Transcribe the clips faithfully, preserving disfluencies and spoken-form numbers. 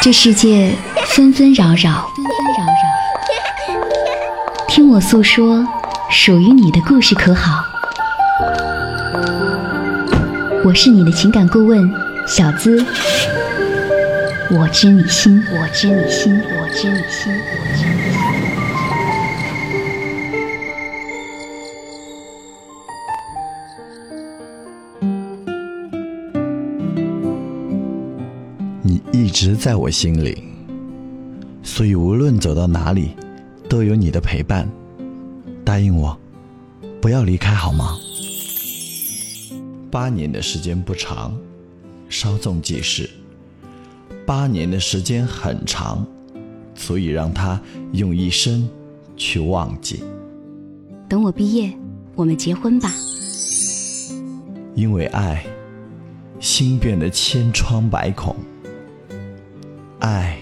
这世界纷纷扰扰，听我诉说属于你的故事，可好？我是你的情感顾问小资，我知你心，我知你心，我知你心，我知你心。一直在我心里，所以无论走到哪里都有你的陪伴。答应我不要离开好吗？八年的时间不长，稍纵即逝。八年的时间很长，足以让他用一生去忘记。等我毕业我们结婚吧。因为爱，心变得千疮百孔。爱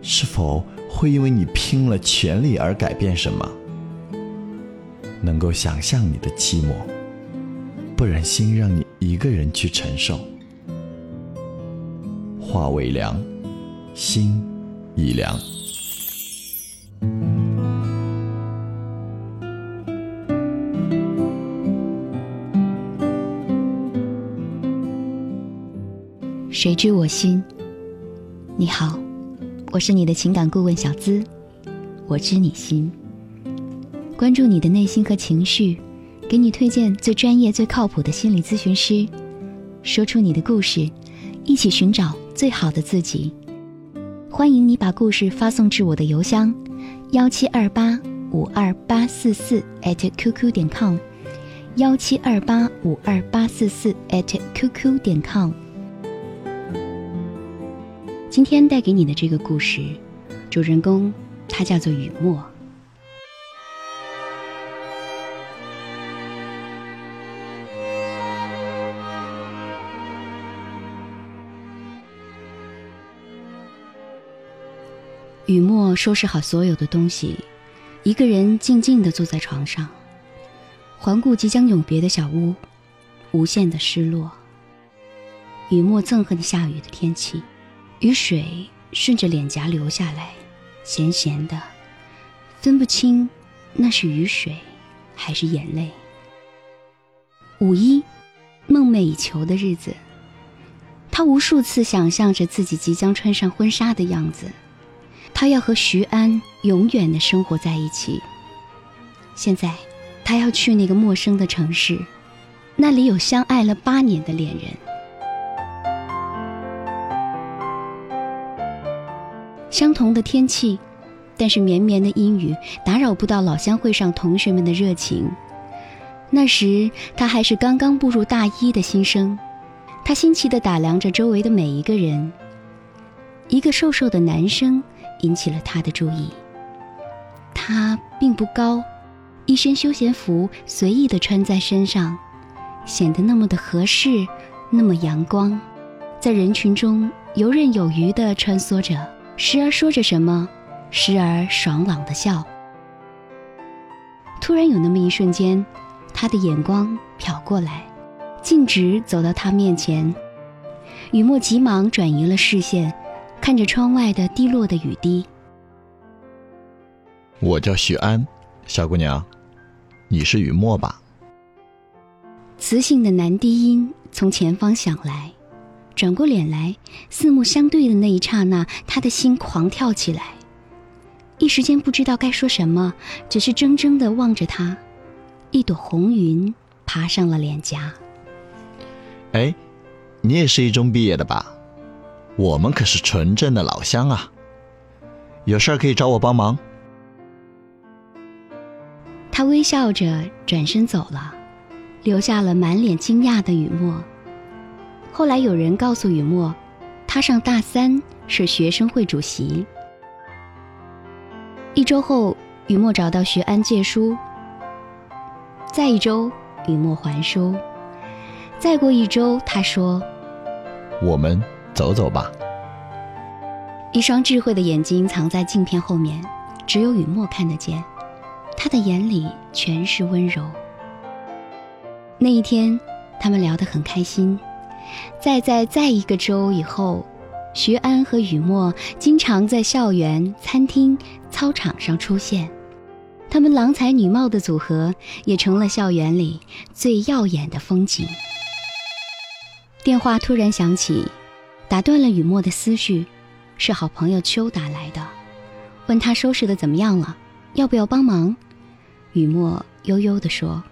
是否会因为你拼了全力而改变什么？能够想象你的寂寞，不忍心让你一个人去承受。话未凉，心已凉。谁知我心。你好，我是你的情感顾问小资，我知你心。关注你的内心和情绪，给你推荐最专业最靠谱的心理咨询师，说出你的故事，一起寻找最好的自己。欢迎你把故事发送至我的邮箱一七二八五二八四四 艾特 q q 点 com， 一七二八五二八四四 艾特 q q 点 com。今天带给你的这个故事，主人公他叫做雨墨。雨墨收拾好所有的东西，一个人静静地坐在床上，环顾即将永别的小屋，无限的失落。雨墨憎恨下雨的天气，雨水顺着脸颊流下来，咸咸的，分不清那是雨水还是眼泪。五一，梦寐以求的日子，他无数次想象着自己即将穿上婚纱的样子，他要和徐安永远的生活在一起。现在他要去那个陌生的城市，那里有相爱了八年的恋人。相同的天气，但是绵绵的阴雨打扰不到老乡会上同学们的热情。那时他还是刚刚步入大一的新生，他新奇地打量着周围的每一个人。一个瘦瘦的男生引起了他的注意。他并不高，一身休闲服随意地穿在身上，显得那么的合适，那么阳光，在人群中游刃有余地穿梭着，时而说着什么，时而爽朗地笑。突然有那么一瞬间，他的眼光瞟过来，径直走到他面前。雨墨急忙转移了视线，看着窗外的滴落的雨滴。我叫许安，小姑娘，你是雨墨吧？磁性的男低音从前方响来。转过脸来，四目相对的那一刹那，他的心狂跳起来，一时间不知道该说什么，只是怔怔地望着他。一朵红云爬上了脸颊。哎，你也是一中毕业的吧？我们可是纯正的老乡啊，有事儿可以找我帮忙。他微笑着转身走了，留下了满脸惊讶的雨墨。后来有人告诉雨墨，他上大三，是学生会主席。一周后，雨墨找到学安借书。再一周，雨墨还书。再过一周，他说：“我们走走吧。”一双智慧的眼睛藏在镜片后面，只有雨墨看得见，他的眼里全是温柔。那一天，他们聊得很开心。再在再一个周以后，徐安和雨墨经常在校园、餐厅、操场上出现，他们郎才女貌的组合也成了校园里最耀眼的风景。电话突然响起，打断了雨墨的思绪，是好朋友秋打来的，问他收拾的怎么样了，要不要帮忙。雨墨悠悠地说，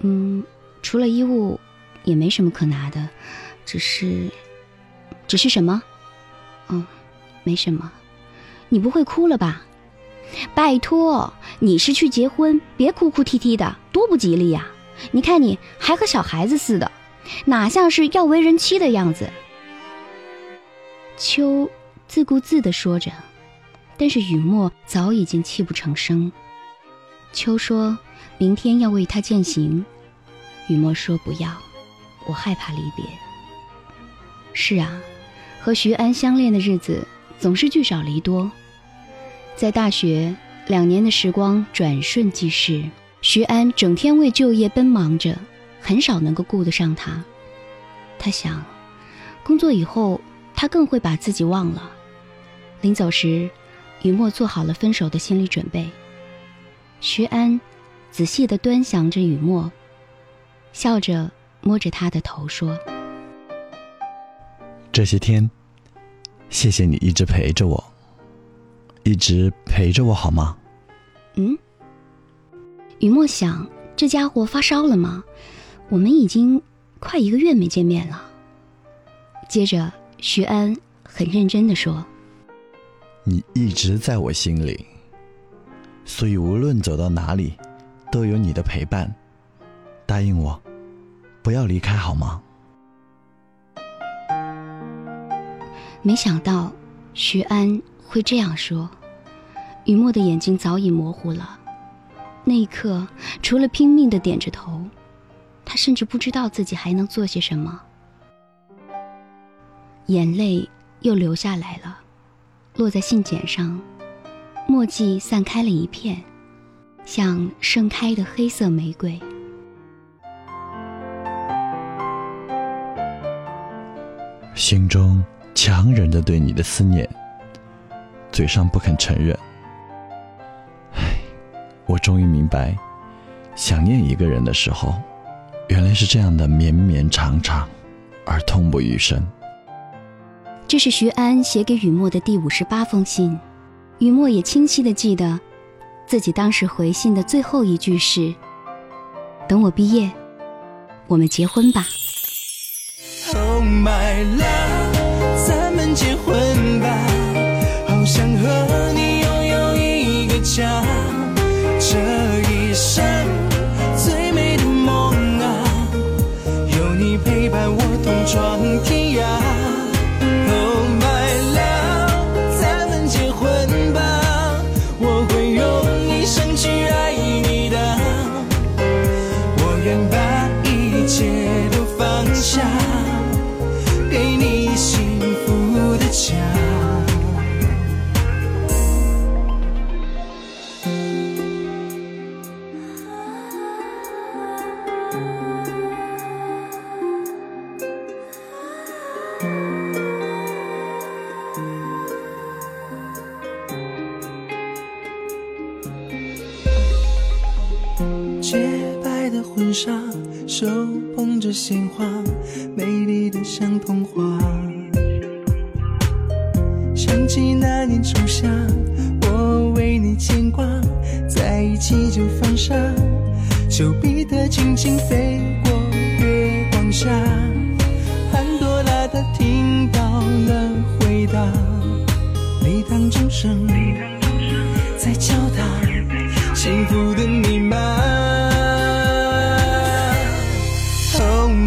嗯，除了衣物也没什么可拿的，只是只是什么？嗯，没什么。你不会哭了吧？拜托，你是去结婚，别哭哭啼啼的，多不吉利呀！你看你还和小孩子似的，哪像是要为人妻的样子？秋自顾自地说着，但是雨墨早已经泣不成声。秋说明天要为他践行，雨墨说不要，我害怕离别。是啊，和徐安相恋的日子总是聚少离多。在大学两年的时光转瞬即逝，徐安整天为就业奔忙着，很少能够顾得上他。他想，工作以后他更会把自己忘了。临走时，雨墨做好了分手的心理准备。徐安仔细地端详着雨墨，笑着摸着他的头说，这些天谢谢你一直陪着我，一直陪着我好吗？嗯，雨墨想，这家伙发烧了吗？我们已经快一个月没见面了。接着徐安很认真地说，你一直在我心里，所以无论走到哪里都有你的陪伴，答应我不要离开好吗？没想到徐安会这样说，雨墨的眼睛早已模糊了。那一刻，除了拼命地点着头，他甚至不知道自己还能做些什么。眼泪又流下来了，落在信笺上，墨迹散开了一片，像盛开的黑色玫瑰。心中强忍着对你的思念，嘴上不肯承认。唉，我终于明白，想念一个人的时候，原来是这样的绵绵长长而痛不欲生。这是徐安写给雨墨的第五十八封信，雨墨也清晰地记得自己当时回信的最后一句是，等我毕业，我们结婚吧。 Oh my love， 咱们结婚吧，想和你拥有一个家，这一生最美的梦啊，有你陪伴我同闯天涯。 Oh my love， 咱们结婚吧，我会用一生去爱你的，我愿把一切都放下，给你幸福的家。手捧着鲜花，美丽的像童话。想起那年初夏，我为你牵挂，在一起就放下，丘比特轻轻飞过月光下，潘多拉她听到了回答，每当钟声在敲打，幸福的密码。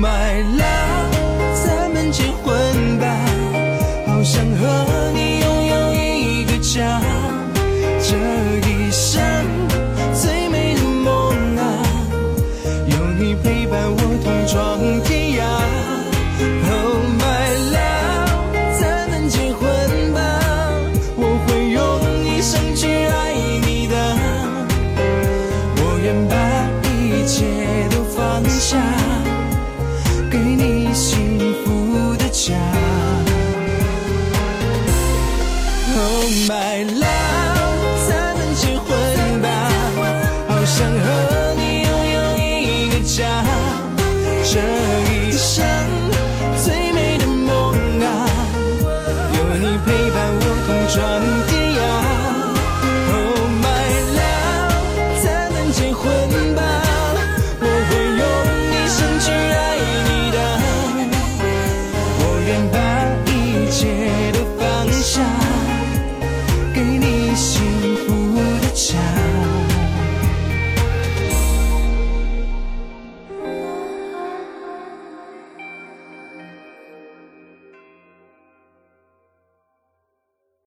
My love， 咱们结婚吧，好想和你拥有一个家，这一生最美的梦啊，有你陪伴我同闯天涯。 Oh my love， 咱们结婚吧，我会用一生去爱你的，这一生最美的梦啊，有你陪伴我同闯天涯。 Oh my love， 咱们结婚吧。